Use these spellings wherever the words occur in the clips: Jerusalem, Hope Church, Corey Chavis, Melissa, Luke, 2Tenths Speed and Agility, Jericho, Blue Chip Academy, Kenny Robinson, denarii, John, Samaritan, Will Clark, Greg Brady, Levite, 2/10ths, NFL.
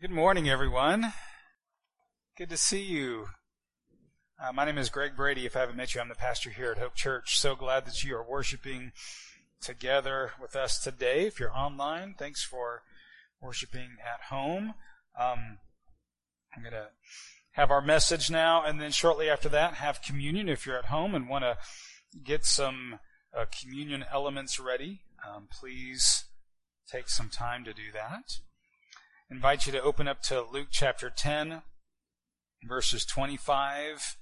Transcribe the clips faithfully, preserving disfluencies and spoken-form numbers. Good morning, everyone. Good to see you. Uh, my name is Greg Brady. If I haven't met you, I'm the pastor here at Hope Church. So glad that you are worshiping together with us today. If you're online, thanks for worshiping at home. Um, I'm going to have our message now, and then shortly after that, have communion if you're at home and want to get some uh, communion elements ready. Um, please take some time to do that. Invite you to open up to Luke chapter ten, verses twenty-five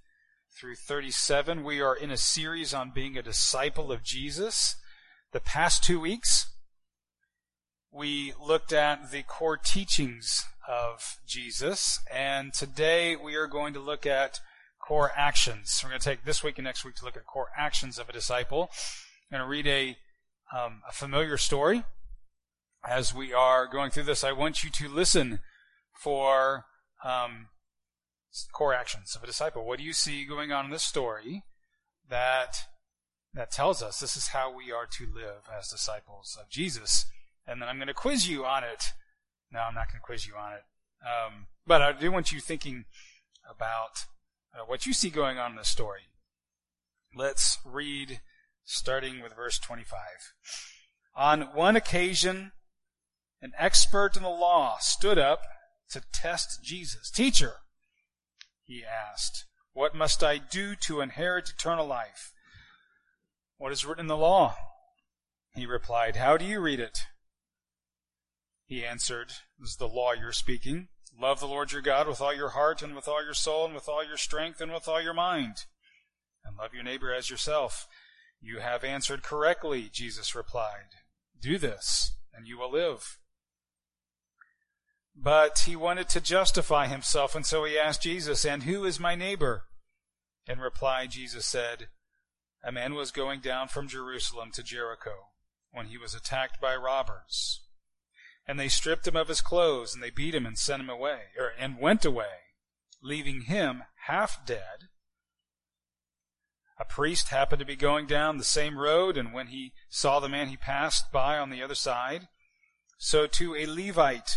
through thirty-seven. We are in a series on being a disciple of Jesus. The past two weeks, we looked at the core teachings of Jesus, and today we are going to look at core actions. We're going to take this week and next week to look at core actions of a disciple. I'm going to read a, um, a familiar story. As we are going through this, I want you to listen for um, core actions of a disciple. What do you see going on in this story that that tells us this is how we are to live as disciples of Jesus? And then I'm going to quiz you on it. No, I'm not going to quiz you on it. Um, but I do want you thinking about uh, what you see going on in this story. Let's read, starting with verse twenty-five. On one occasion, an expert in the law stood up to test Jesus. Teacher, he asked, what must I do to inherit eternal life? What is written in the law? He replied, how do you read it? He answered, this is the law you're speaking. Love the Lord your God with all your heart and with all your soul and with all your strength and with all your mind. And love your neighbor as yourself. You have answered correctly, Jesus replied. Do this, and you will live. But he wanted to justify himself, and so he asked Jesus, and who is my neighbor? In reply, Jesus said, a man was going down from Jerusalem to Jericho when he was attacked by robbers. And they stripped him of his clothes, and they beat him and sent him away, or, and went away, leaving him half dead. A priest happened to be going down the same road, and when he saw the man, he passed by on the other side. So too a Levite,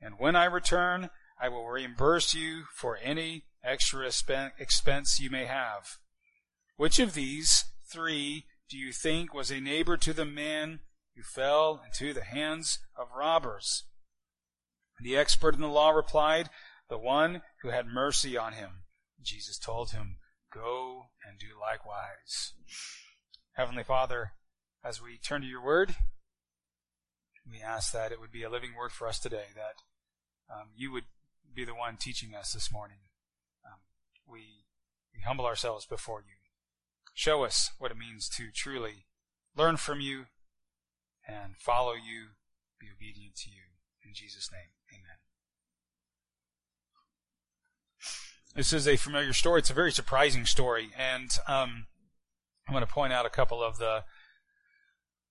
and when I return, I will reimburse you for any extra expense you may have. Which of these three do you think was a neighbor to the man who fell into the hands of robbers? The expert in the law replied, the one who had mercy on him. Jesus told him, go and do likewise. Heavenly Father, as we turn to your word, we ask that it would be a living word for us today, that um, you would be the one teaching us this morning. Um, we, we humble ourselves before you. Show us what it means to truly learn from you and follow you, be obedient to you. In Jesus' name, amen. This is a familiar story. It's a very surprising story, and um, I'm going to point out a couple of the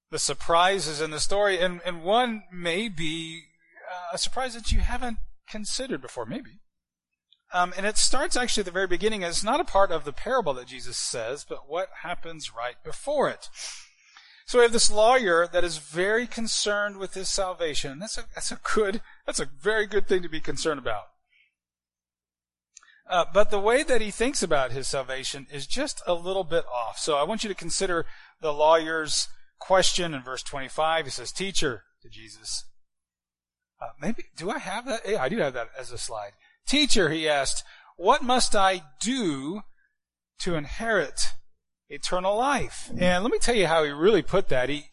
the surprises in the story, and, and one may be uh, a surprise that you haven't considered before, maybe. Um, and it starts actually at the very beginning. It's not a part of the parable that Jesus says, but what happens right before it. So we have this lawyer that is very concerned with his salvation. That's a that's a good that's a very good thing to be concerned about. Uh, but the way that he thinks about his salvation is just a little bit off. So I want you to consider the lawyer's question in verse twenty-five. He says, teacher, to Jesus. Uh, maybe, do I have that? Yeah, I do have that as a slide. Teacher, he asked, what must I do to inherit eternal life? And let me tell you how he really put that. He,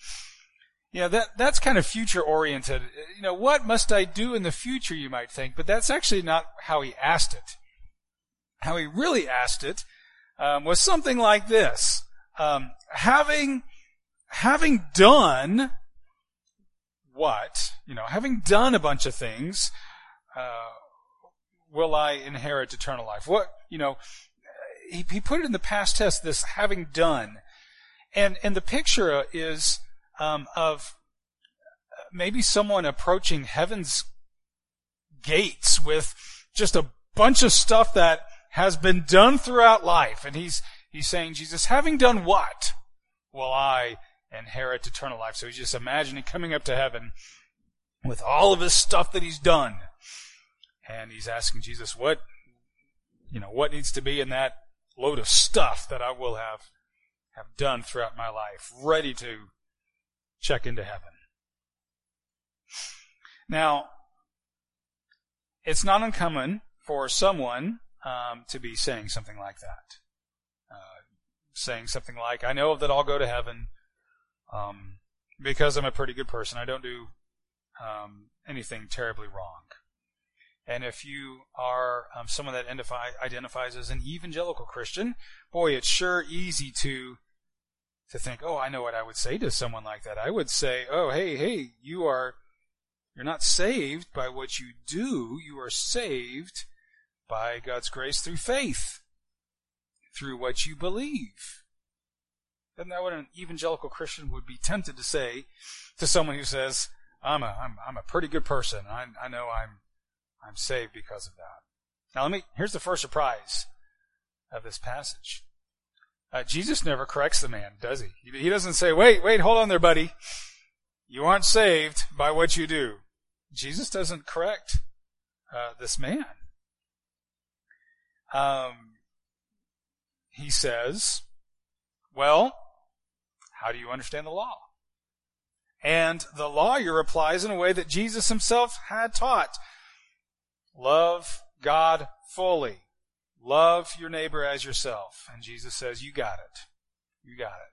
you know, that, that's kind of future-oriented. You know, what must I do in the future, you might think, but that's actually not how he asked it. How he really asked it um, was something like this. Um, having, having done what, you know, having done a bunch of things, uh, will I inherit eternal life? What, you know, he, he put it in the past tense, this having done. And, and the picture is um, of maybe someone approaching heaven's gates with just a bunch of stuff that has been done throughout life. And he's he's saying, Jesus, having done what will I inherit eternal life? So he's just imagining coming up to heaven with all of his stuff that he's done. And he's asking Jesus, what, you know, what needs to be in that load of stuff that I will have have done throughout my life, ready to check into heaven. Now, it's not uncommon for someone um, to be saying something like that. Uh, saying something like, I know that I'll go to heaven um, because I'm a pretty good person. I don't do um, anything terribly wrong. And if you are um, someone that identify, identifies as an evangelical Christian, boy, it's sure easy to to think, oh, I know what I would say to someone like that. I would say, oh, hey, hey, you are... You're not saved by what you do. You are saved by God's grace through faith, through what you believe. Isn't that what an evangelical Christian would be tempted to say to someone who says, I'm a, I'm, I'm a pretty good person. I, I know I'm, I'm saved because of that. Now let me, here's the first surprise of this passage. Uh, Jesus never corrects the man, does he? He, he doesn't say, wait, wait, hold on there, buddy. You aren't saved by what you do. Jesus doesn't correct uh, this man. Um, he says, well, how do you understand the law? And the lawyer replies in a way that Jesus himself had taught. Love God fully. Love your neighbor as yourself. And Jesus says, you got it. You got it.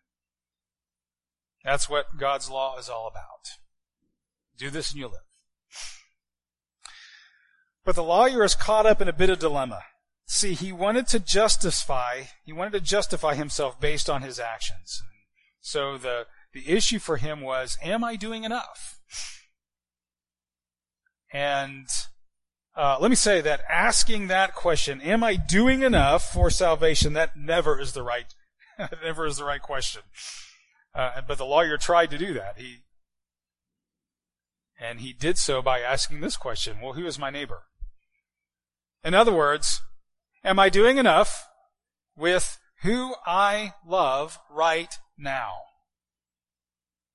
That's what God's law is all about. Do this and you'll live. But the lawyer is caught up in a bit of dilemma. See, he wanted to justify, he wanted to justify himself based on his actions. So the, the issue for him was, am I doing enough? And uh, let me say that asking that question, am I doing enough for salvation, that never is the right, never is the right question. Uh, but the lawyer tried to do that. He and he did so by asking this question, well, who is my neighbor? In other words, am I doing enough with who I love right now?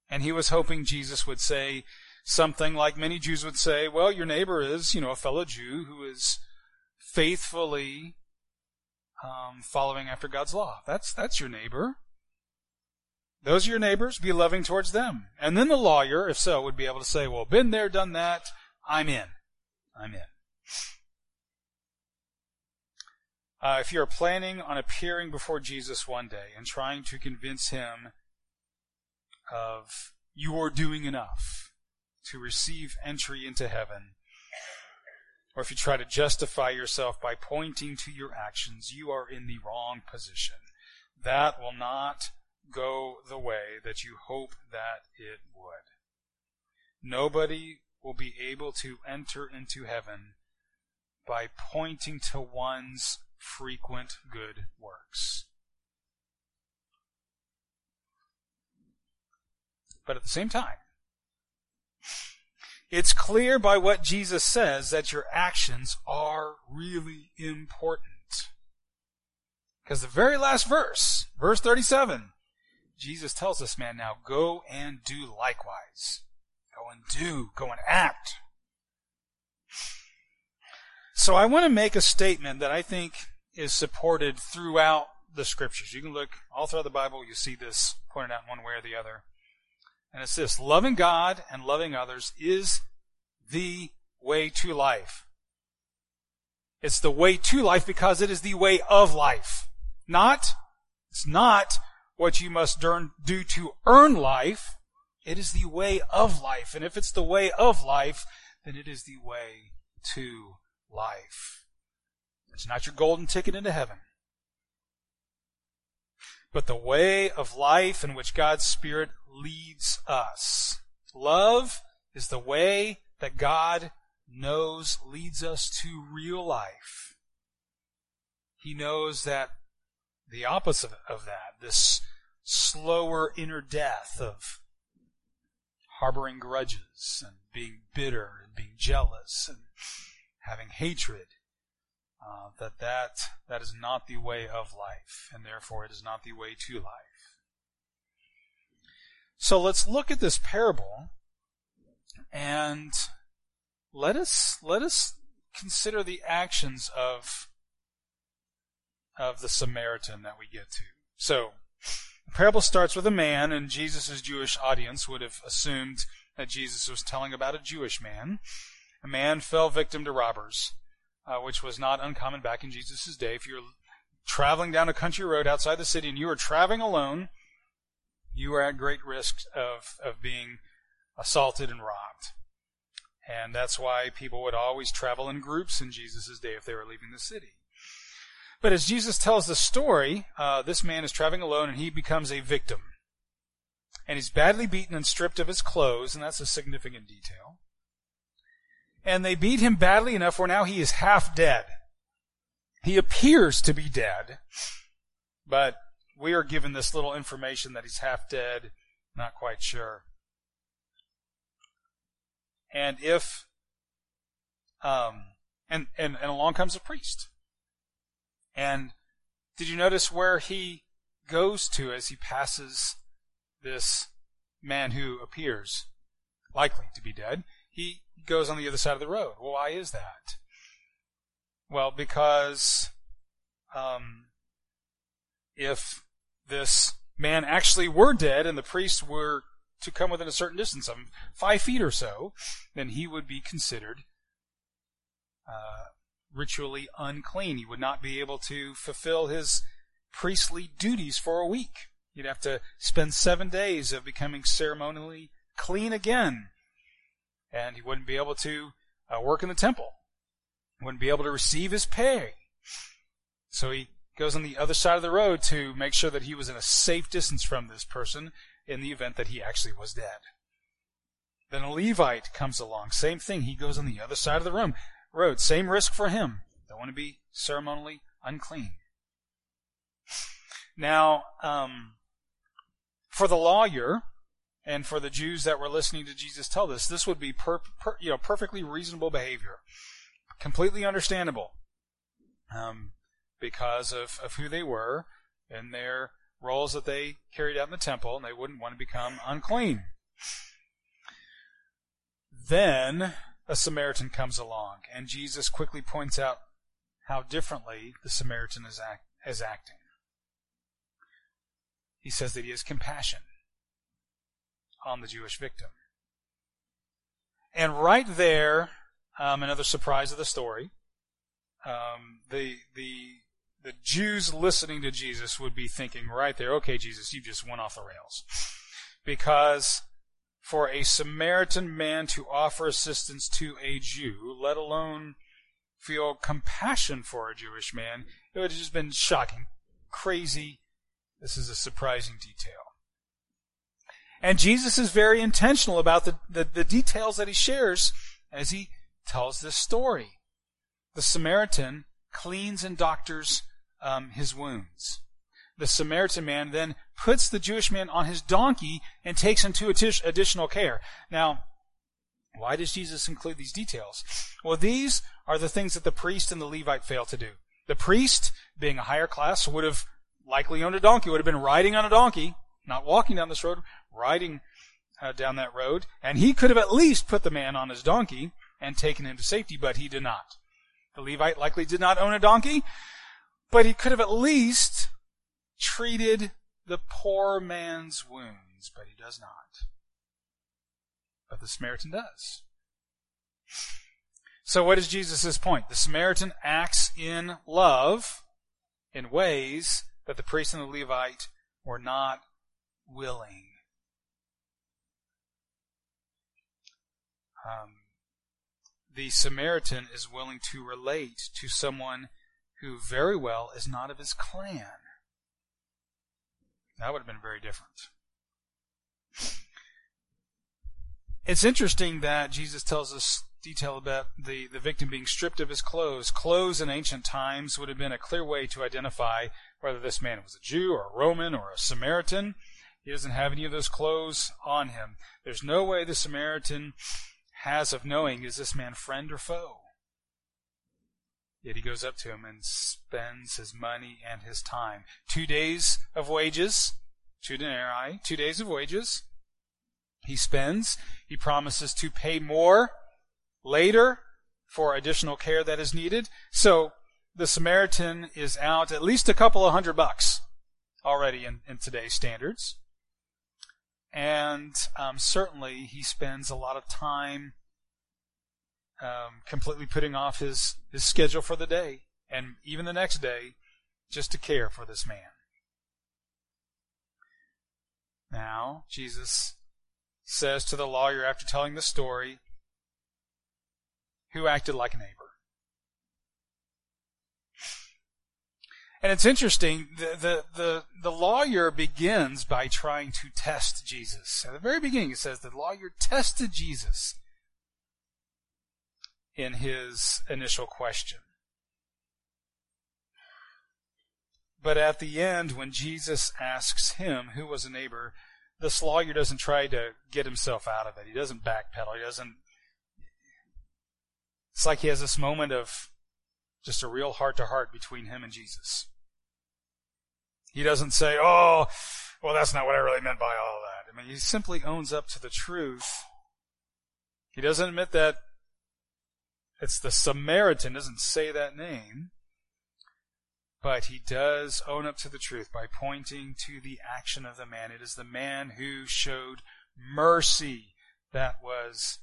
And he was hoping Jesus would say something like many Jews would say, well, your neighbor is, you know, a fellow Jew who is faithfully um, following after God's law. That's that's your neighbor. Those are your neighbors, be loving towards them. And then the lawyer, if so, would be able to say, well, been there, done that, I'm in. I'm in. Uh, if you're planning on appearing before Jesus one day and trying to convince him of you're doing enough to receive entry into heaven, or if you try to justify yourself by pointing to your actions, you are in the wrong position. That will not go the way that you hope that it would. Nobody will be able to enter into heaven by pointing to one's frequent good works. But at the same time, it's clear by what Jesus says that your actions are really important. Because the very last verse, verse thirty-seven, Jesus tells this man, now go and do likewise. Go and do. Go and act. So I want to make a statement that I think is supported throughout the Scriptures. You can look all throughout the Bible. You see this pointed out one way or the other. And it's this, loving God and loving others is the way to life. It's the way to life because it is the way of life. Not, it's not what you must do to earn life, it is the way of life. And if it's the way of life, then it is the way to life. It's not your golden ticket into heaven. But the way of life in which God's Spirit leads us. Love is the way that God knows leads us to real life. He knows that the opposite of that, this slower inner death of harboring grudges and being bitter and being jealous and having hatred, uh, that, that that is not the way of life, and therefore it is not the way to life. So let's look at this parable, and let us let us consider the actions of of the Samaritan that we get to. So, the parable starts with a man, and Jesus' Jewish audience would have assumed that Jesus was telling about a Jewish man. A man fell victim to robbers, uh, which was not uncommon back in Jesus' day. If you're traveling down a country road outside the city and you are traveling alone, you are at great risk of, of being assaulted and robbed. And that's why people would always travel in groups in Jesus' day if they were leaving the city. But as Jesus tells the story, uh, this man is traveling alone and he becomes a victim. And he's badly beaten and stripped of his clothes, and that's a significant detail. And they beat him badly enough where now he is half dead. He appears to be dead, but we are given this little information that he's half dead, not quite sure. And if, um, and, and, and along comes a priest. And did you notice where he goes to as he passes this man who appears likely to be dead? He goes on the other side of the road. Well, why is that? Well, because um, if this man actually were dead and the priest were to come within a certain distance of him, five feet or so, then he would be considered uh ritually unclean. He would not be able to fulfill his priestly duties for a week. He'd have to spend seven days of becoming ceremonially clean again. And he wouldn't be able to uh, work in the temple. He wouldn't be able to receive his pay. So he goes on the other side of the road to make sure that he was in a safe distance from this person in the event that he actually was dead. Then a Levite comes along. Same thing. He goes on the other side of the room. road. Same risk for him. Don't want to be ceremonially unclean. Now, um, for the lawyer and for the Jews that were listening to Jesus tell this, this would be per, per, you know, perfectly reasonable behavior. Completely understandable um, because of, of who they were and their roles that they carried out in the temple, and they wouldn't want to become unclean. Then a Samaritan comes along, and Jesus quickly points out how differently the Samaritan is, act, is acting. He says that he has compassion on the Jewish victim. And right there, um, another surprise of the story, um, the, the, the Jews listening to Jesus would be thinking right there, okay, Jesus, you just went off the rails. Because for a Samaritan man to offer assistance to a Jew, let alone feel compassion for a Jewish man, it would have just been shocking, crazy. This is a surprising detail. And Jesus is very intentional about the, the, the details that he shares as he tells this story. The Samaritan cleans and doctors um, his wounds. The Samaritan man then puts the Jewish man on his donkey and takes him to additional care. Now, why does Jesus include these details? Well, these are the things that the priest and the Levite failed to do. The priest, being a higher class, would have likely owned a donkey, would have been riding on a donkey, not walking down this road, riding uh, down that road, and he could have at least put the man on his donkey and taken him to safety, but he did not. The Levite likely did not own a donkey, but he could have at least treated the poor man's wounds, but he does not. But the Samaritan does. So what is Jesus' point? The Samaritan acts in love in ways that the priest and the Levite were not willing. Um, the Samaritan is willing to relate to someone who very well is not of his clan. That would have been very different. It's interesting that Jesus tells us detail about the, the victim being stripped of his clothes. Clothes in ancient times would have been a clear way to identify whether this man was a Jew or a Roman or a Samaritan. He doesn't have any of those clothes on him. There's no way the Samaritan has of knowing, is this man friend or foe? Yet he goes up to him and spends his money and his time. Two days of wages, two denarii, two days of wages. He spends. He promises to pay more later for additional care that is needed. So the Samaritan is out at least a couple of hundred bucks already in, in today's standards. And um, certainly he spends a lot of time um, completely putting off his, his schedule for the day and even the next day just to care for this man. Now, Jesus says to the lawyer after telling the story, who acted like a neighbor. And it's interesting, the, the, the, the lawyer begins by trying to test Jesus. At the very beginning it says the lawyer tested Jesus in his initial question. But at the end, when Jesus asks him who was a neighbor, this lawyer doesn't try to get himself out of it. He doesn't backpedal. He doesn't. It's like he has this moment of just a real heart-to-heart between him and Jesus. He doesn't say, oh, well, that's not what I really meant by all that. I mean, he simply owns up to the truth. He doesn't admit that it's the Samaritan, doesn't say that name, but he does own up to the truth by pointing to the action of the man. It is the man who showed mercy that was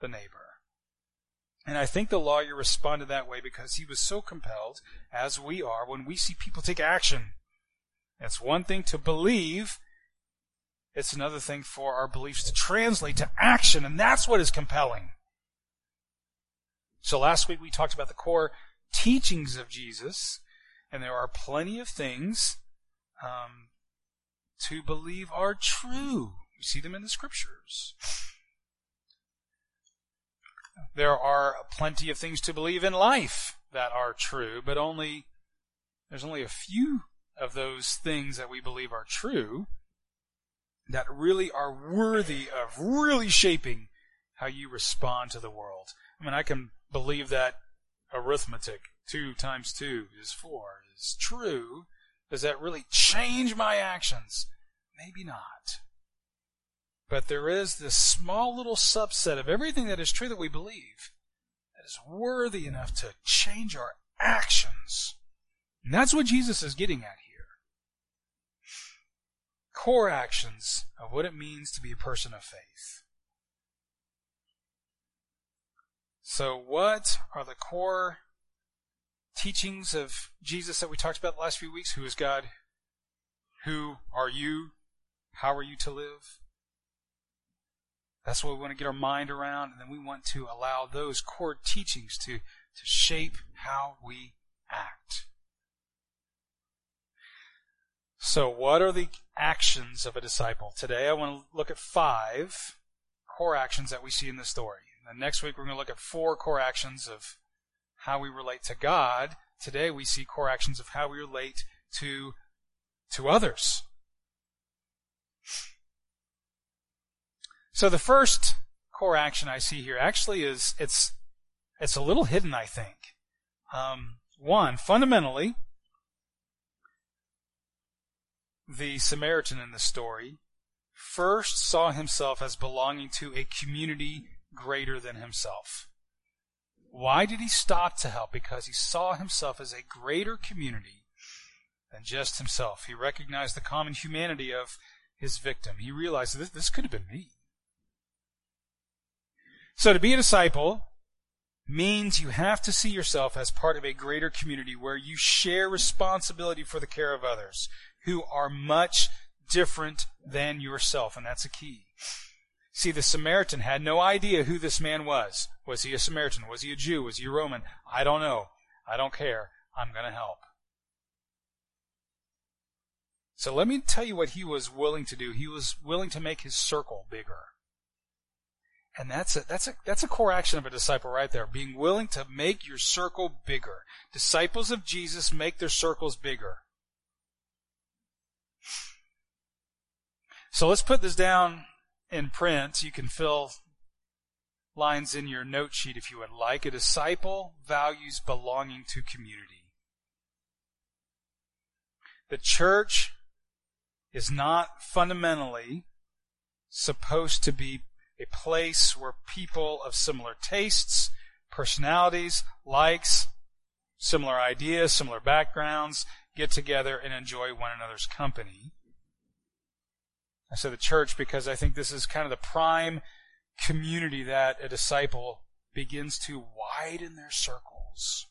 the neighbor. And I think the lawyer responded that way because he was so compelled, as we are, when we see people take action. It's one thing to believe. It's another thing for our beliefs to translate to action, and that's what is compelling. So last week we talked about the core teachings of Jesus, and there are plenty of things um, to believe are true. We see them in the Scriptures. There are plenty of things to believe in life that are true, but only there's only a few of those things that we believe are true that really are worthy of really shaping how you respond to the world. I mean, I can believe that arithmetic, two times two is four, is true. Does that really change my actions? Maybe not. But there is this small little subset of everything that is true that we believe that is worthy enough to change our actions. And that's what Jesus is getting at here. Core actions of what it means to be a person of faith. So what are the core teachings of Jesus that we talked about the last few weeks? Who is God? Who are you? How are you to live? That's what we want to get our mind around, and then we want to allow those core teachings to, to shape how we act. So what are the actions of a disciple? Today I want to look at five core actions that we see in this story. And then next week we're going to look at four core actions of how we relate to God. Today we see core actions of how we relate to, to others. So the first core action I see here actually is, it's it's a little hidden, I think. Um, one, fundamentally, the Samaritan in the story first saw himself as belonging to a community greater than himself. Why did he stop to help? Because he saw himself as a greater community than just himself. He recognized the common humanity of his victim. He realized this, this could have been me. So to be a disciple means you have to see yourself as part of a greater community where you share responsibility for the care of others who are much different than yourself, and that's a key. See, the Samaritan had no idea who this man was. Was he a Samaritan? Was he a Jew? Was he a Roman? I don't know. I don't care. I'm going to help. So let me tell you what he was willing to do. He was willing to make his circle bigger. And that's a, that's a, that's a core action of a disciple right there, being willing to make your circle bigger. Disciples of Jesus make their circles bigger. So let's put this down in print. You can fill lines in your note sheet if you would like. A disciple values belonging to community. The church is not fundamentally supposed to be a place where people of similar tastes, personalities, likes, similar ideas, similar backgrounds get together and enjoy one another's company. I say the church because I think this is kind of the prime community that a disciple begins to widen their circles.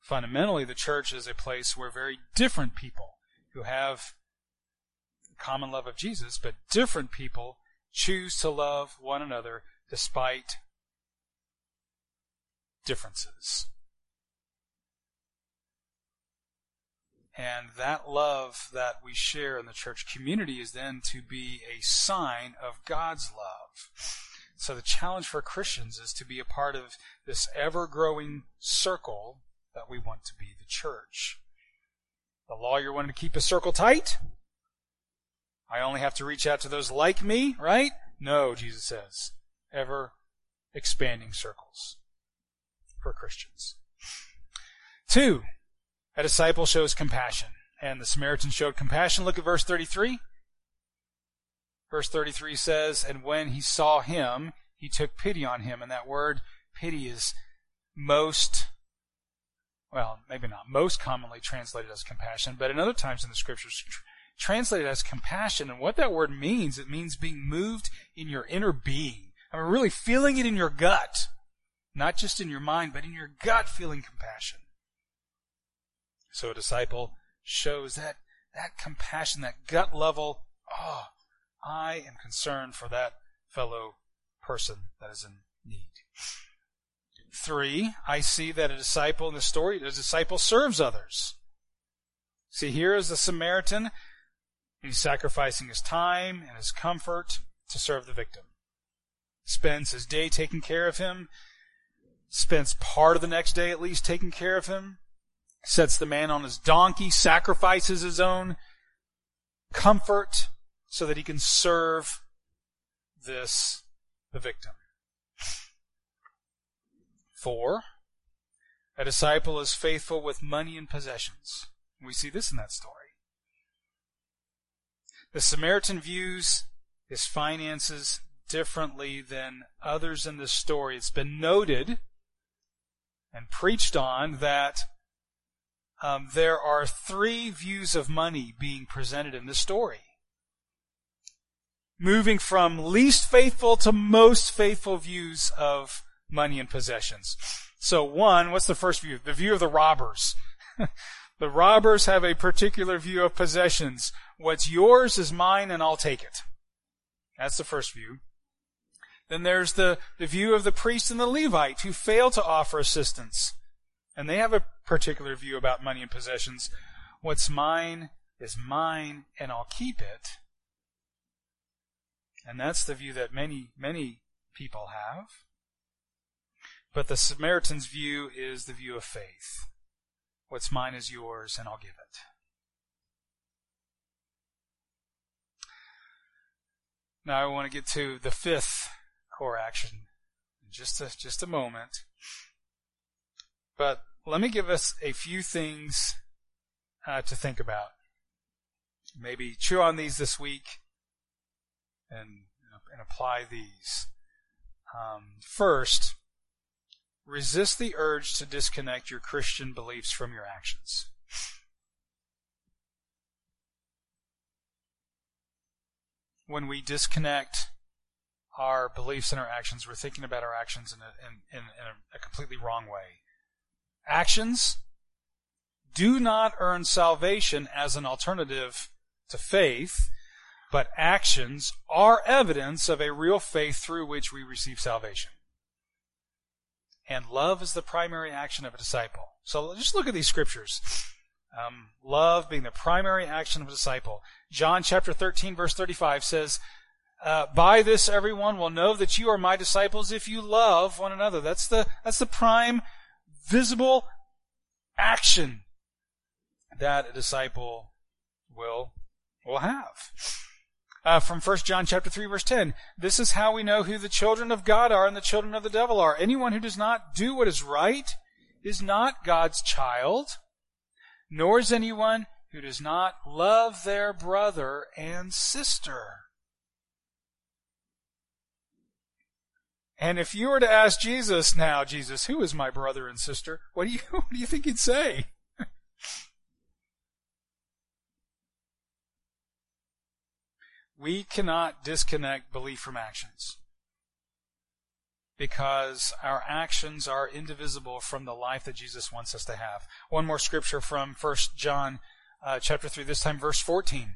Fundamentally, the church is a place where very different people who have the common love of Jesus, but different people choose to love one another despite differences. And that love that we share in the church community is then to be a sign of God's love. So the challenge for Christians is to be a part of this ever-growing circle that we want to be, the church. The lawyer wanted to keep his circle tight. I only have to reach out to those like me, right? No, Jesus says. Ever-expanding circles for Christians. Two. A disciple shows compassion, and the Samaritan showed compassion. Look at verse thirty-three. Verse thirty-three says, and when he saw him, he took pity on him. And that word pity is most, well, maybe not most commonly translated as compassion, but in other times in the Scriptures, tr- translated as compassion. And what that word means, it means being moved in your inner being. I mean, really feeling it in your gut, not just in your mind, but in your gut feeling compassion. So a disciple shows that, that compassion, that gut level, oh, I am concerned for that fellow person that is in need. Three, I see that a disciple in the story, a disciple serves others. See, here is the Samaritan. He's sacrificing his time and his comfort to serve the victim. Spends his day taking care of him. Spends part of the next day at least taking care of him. Sets the man on his donkey, sacrifices his own comfort so that he can serve this, the victim. Four, a disciple is faithful with money and possessions. We see this in that story. The Samaritan views his finances differently than others in this story. It's been noted and preached on that Um, there are three views of money being presented in this story. Moving from least faithful to most faithful views of money and possessions. So one, what's the first view? The view of the robbers. The robbers have a particular view of possessions. What's yours is mine and I'll take it. That's the first view. Then there's the, the view of the priest and the Levite who fail to offer assistance. And they have a particular view about money and possessions. What's mine is mine, and I'll keep it. And that's the view that many, many people have. But the Samaritan's view is the view of faith. What's mine is yours, and I'll give it. Now I want to get to the fifth core action in just a, just a moment. But let me give us a few things uh, to think about. Maybe chew on these this week and, and apply these. Um, first, resist the urge to disconnect your Christian beliefs from your actions. When we disconnect our beliefs and our actions, we're thinking about our actions in a, in, in, in a completely wrong way. Actions do not earn salvation as an alternative to faith, but actions are evidence of a real faith through which we receive salvation. And love is the primary action of a disciple. So just look at these scriptures. Um, love being the primary action of a disciple. John chapter thirteen, verse thirty-five says, Uh, by this everyone will know that you are my disciples if you love one another. That's the, that's the prime visible action that a disciple will, will have. Uh, from First John chapter three, verse ten, this is how we know who the children of God are and the children of the devil are. Anyone who does not do what is right is not God's child, nor is anyone who does not love their brother and sister. And if you were to ask Jesus now, Jesus, who is my brother and sister? What do you, what do you think he'd say? We cannot disconnect belief from actions because our actions are indivisible from the life that Jesus wants us to have. One more scripture from First John uh, chapter three, this time verse fourteen.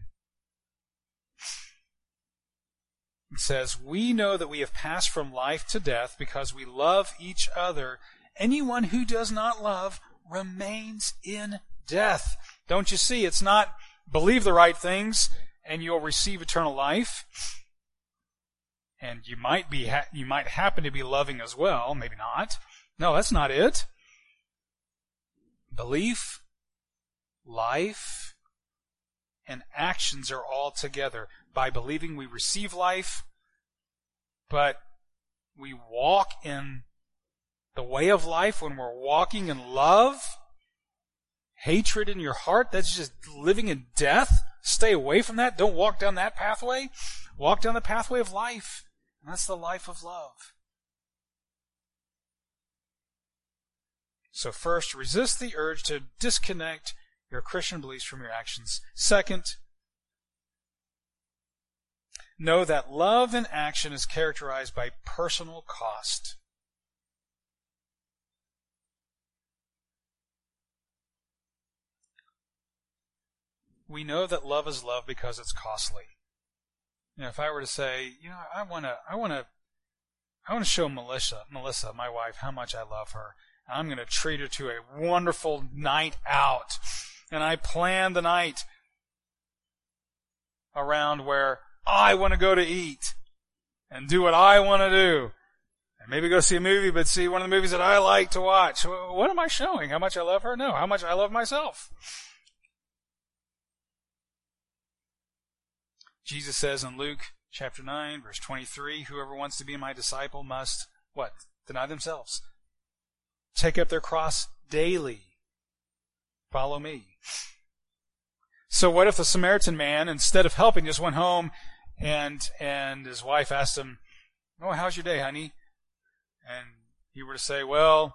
It says, we know that we have passed from life to death because we love each other. Anyone who does not love remains in death. Don't you see? It's not believe the right things and you'll receive eternal life. And you might be, ha- you might happen to be loving as well. Maybe not. No, that's not it. Belief, life, and actions are all together. By believing, we receive life, but we walk in the way of life when we're walking in love. Hatred in your heart, that's just living in death. Stay away from that. Don't walk down that pathway. Walk down the pathway of life, and that's the life of love. So first, resist the urge to disconnect your Christian beliefs from your actions. Second, know that love in action is characterized by personal cost. We know that love is love because it's costly. You know, if I were to say, you know, I want to, I want to, I want to show Melissa, Melissa, my wife, how much I love her. I'm going to treat her to a wonderful night out, and I plan the night around where I want to go to eat and do what I want to do. And maybe go see a movie, but see one of the movies that I like to watch. What am I showing? How much I love her? No, how much I love myself. Jesus says in Luke chapter nine, verse twenty-three, whoever wants to be my disciple must, what? Deny themselves. Take up their cross daily. Follow me. So what if the Samaritan man, instead of helping, just went home and and his wife asked him, oh, how's your day, honey? And he were to say, well,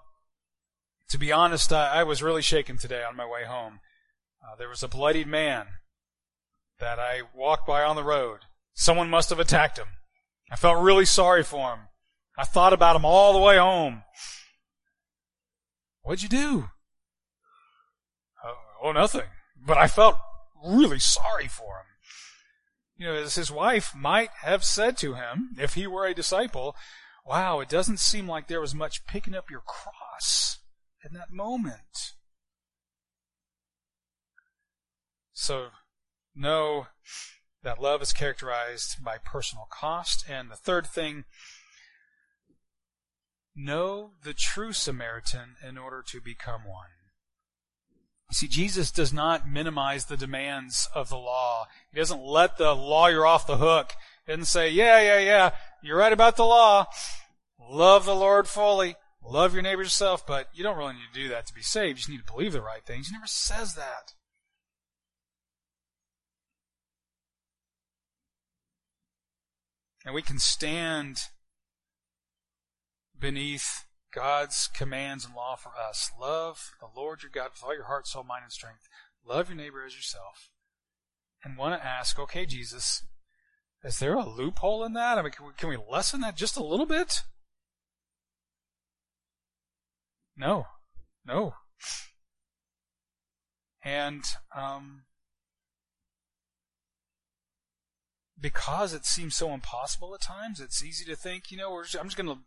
to be honest, I, I was really shaken today on my way home. Uh, there was a bloodied man that I walked by on the road. Someone must have attacked him. I felt really sorry for him. I thought about him all the way home. What'd you do? Oh, oh nothing. But I felt really sorry for him. You know, as his wife might have said to him, if he were a disciple, wow, it doesn't seem like there was much picking up your cross in that moment. So, know that love is characterized by personal cost. And the third thing, know the true Samaritan in order to become one. See, Jesus does not minimize the demands of the law. He doesn't let the lawyer off the hook and say, yeah, yeah, yeah, you're right about the law. Love the Lord fully. Love your neighbor yourself, but you don't really need to do that to be saved. You just need to believe the right things. He never says that. And we can stand beneath God's commands and law for us. Love the Lord your God with all your heart, soul, mind, and strength. Love your neighbor as yourself. And want to ask, okay, Jesus, is there a loophole in that? I mean, can we, can we lessen that just a little bit? No. No. And um, because it seems so impossible at times, it's easy to think, you know, we're just, I'm just going to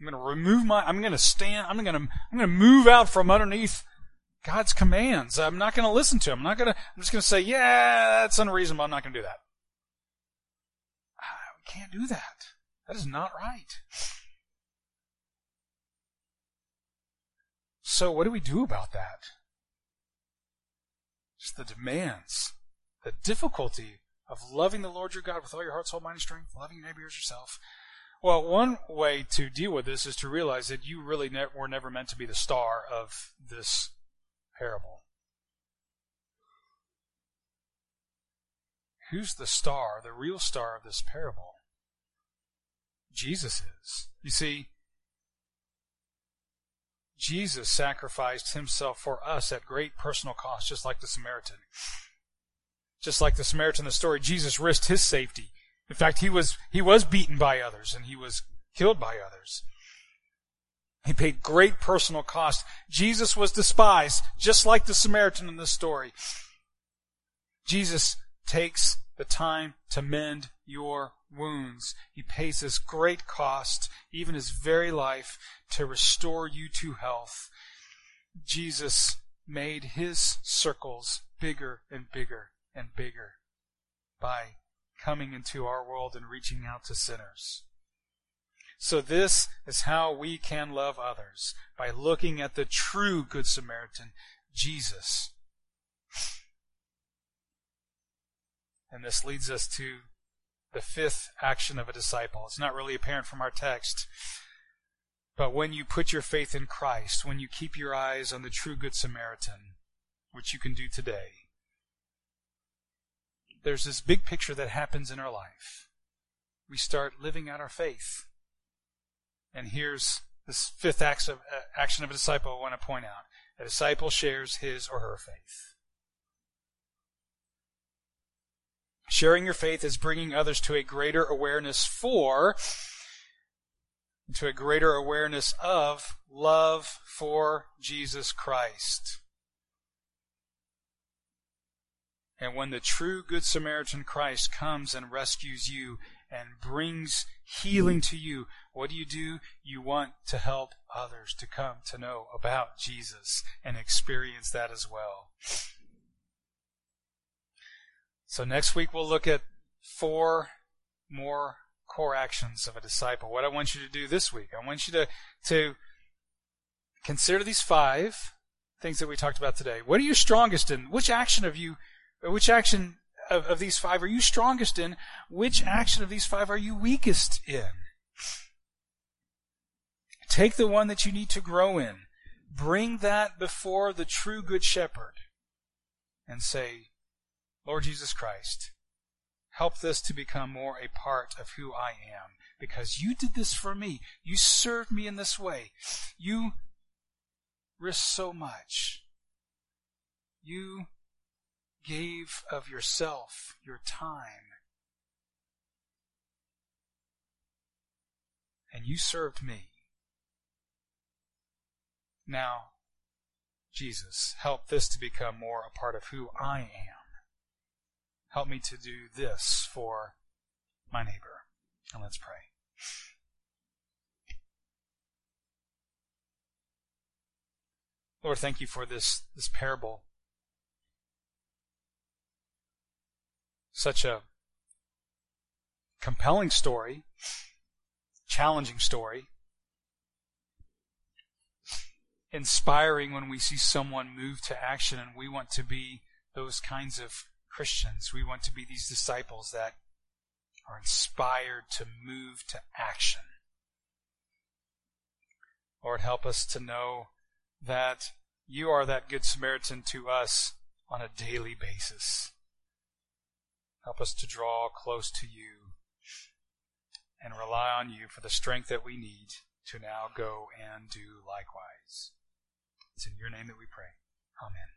I'm going to remove my, I'm going to stand, I'm going to, I'm going to move out from underneath God's commands. I'm not going to listen to him. I'm not going to, I'm just going to say, yeah, that's unreasonable. I'm not going to do that. can't do that. That is not right. So what do we do about that? Just the demands, the difficulty of loving the Lord your God with all your heart, soul, mind, and strength, loving your neighbor as yourself. Well, one way to deal with this is to realize that you really ne- were never meant to be the star of this parable. Who's the star, the real star of this parable? Jesus is. You see, Jesus sacrificed himself for us at great personal cost, just like the Samaritan. Just like the Samaritan in the story, Jesus risked his safety. In fact, he was he was beaten by others, and he was killed by others. He paid great personal cost. Jesus was despised, just like the Samaritan in this story. Jesus takes the time to mend your wounds. He pays this great cost, even his very life, to restore you to health. Jesus made his circles bigger and bigger and bigger by coming into our world and reaching out to sinners. So this is how we can love others, by looking at the true Good Samaritan, Jesus. And this leads us to the fifth action of a disciple. It's not really apparent from our text, but when you put your faith in Christ, when you keep your eyes on the true Good Samaritan, which you can do today, there's this big picture that happens in our life. We start living out our faith. And here's this fifth action of, uh, action of a disciple I want to point out. A disciple shares his or her faith. Sharing your faith is bringing others to a greater awareness for, to a greater awareness of love for Jesus Christ. And when the true Good Samaritan Christ comes and rescues you and brings healing to you, what do you do? You want to help others to come to know about Jesus and experience that as well. So next week we'll look at four more core actions of a disciple. What I want you to do this week, I want you to, to consider these five things that we talked about today. What are you strongest in? Which action of you, which action of, of these five are you strongest in? Which action of these five are you weakest in? Take the one that you need to grow in. Bring that before the true Good Shepherd and say, Lord Jesus Christ, help this to become more a part of who I am, because you did this for me. You served me in this way. You risked so much. You gave of yourself, your time. And you served me. Now, Jesus, help this to become more a part of who I am. Help me to do this for my neighbor. And let's pray. Lord, thank you for this, this parable. Such a compelling story, challenging story, inspiring when we see someone move to action and we want to be those kinds of Christians. We want to be these disciples that are inspired to move to action. Lord, help us to know that you are that Good Samaritan to us on a daily basis. Help us to draw close to you and rely on you for the strength that we need to now go and do likewise. It's in your name that we pray. Amen.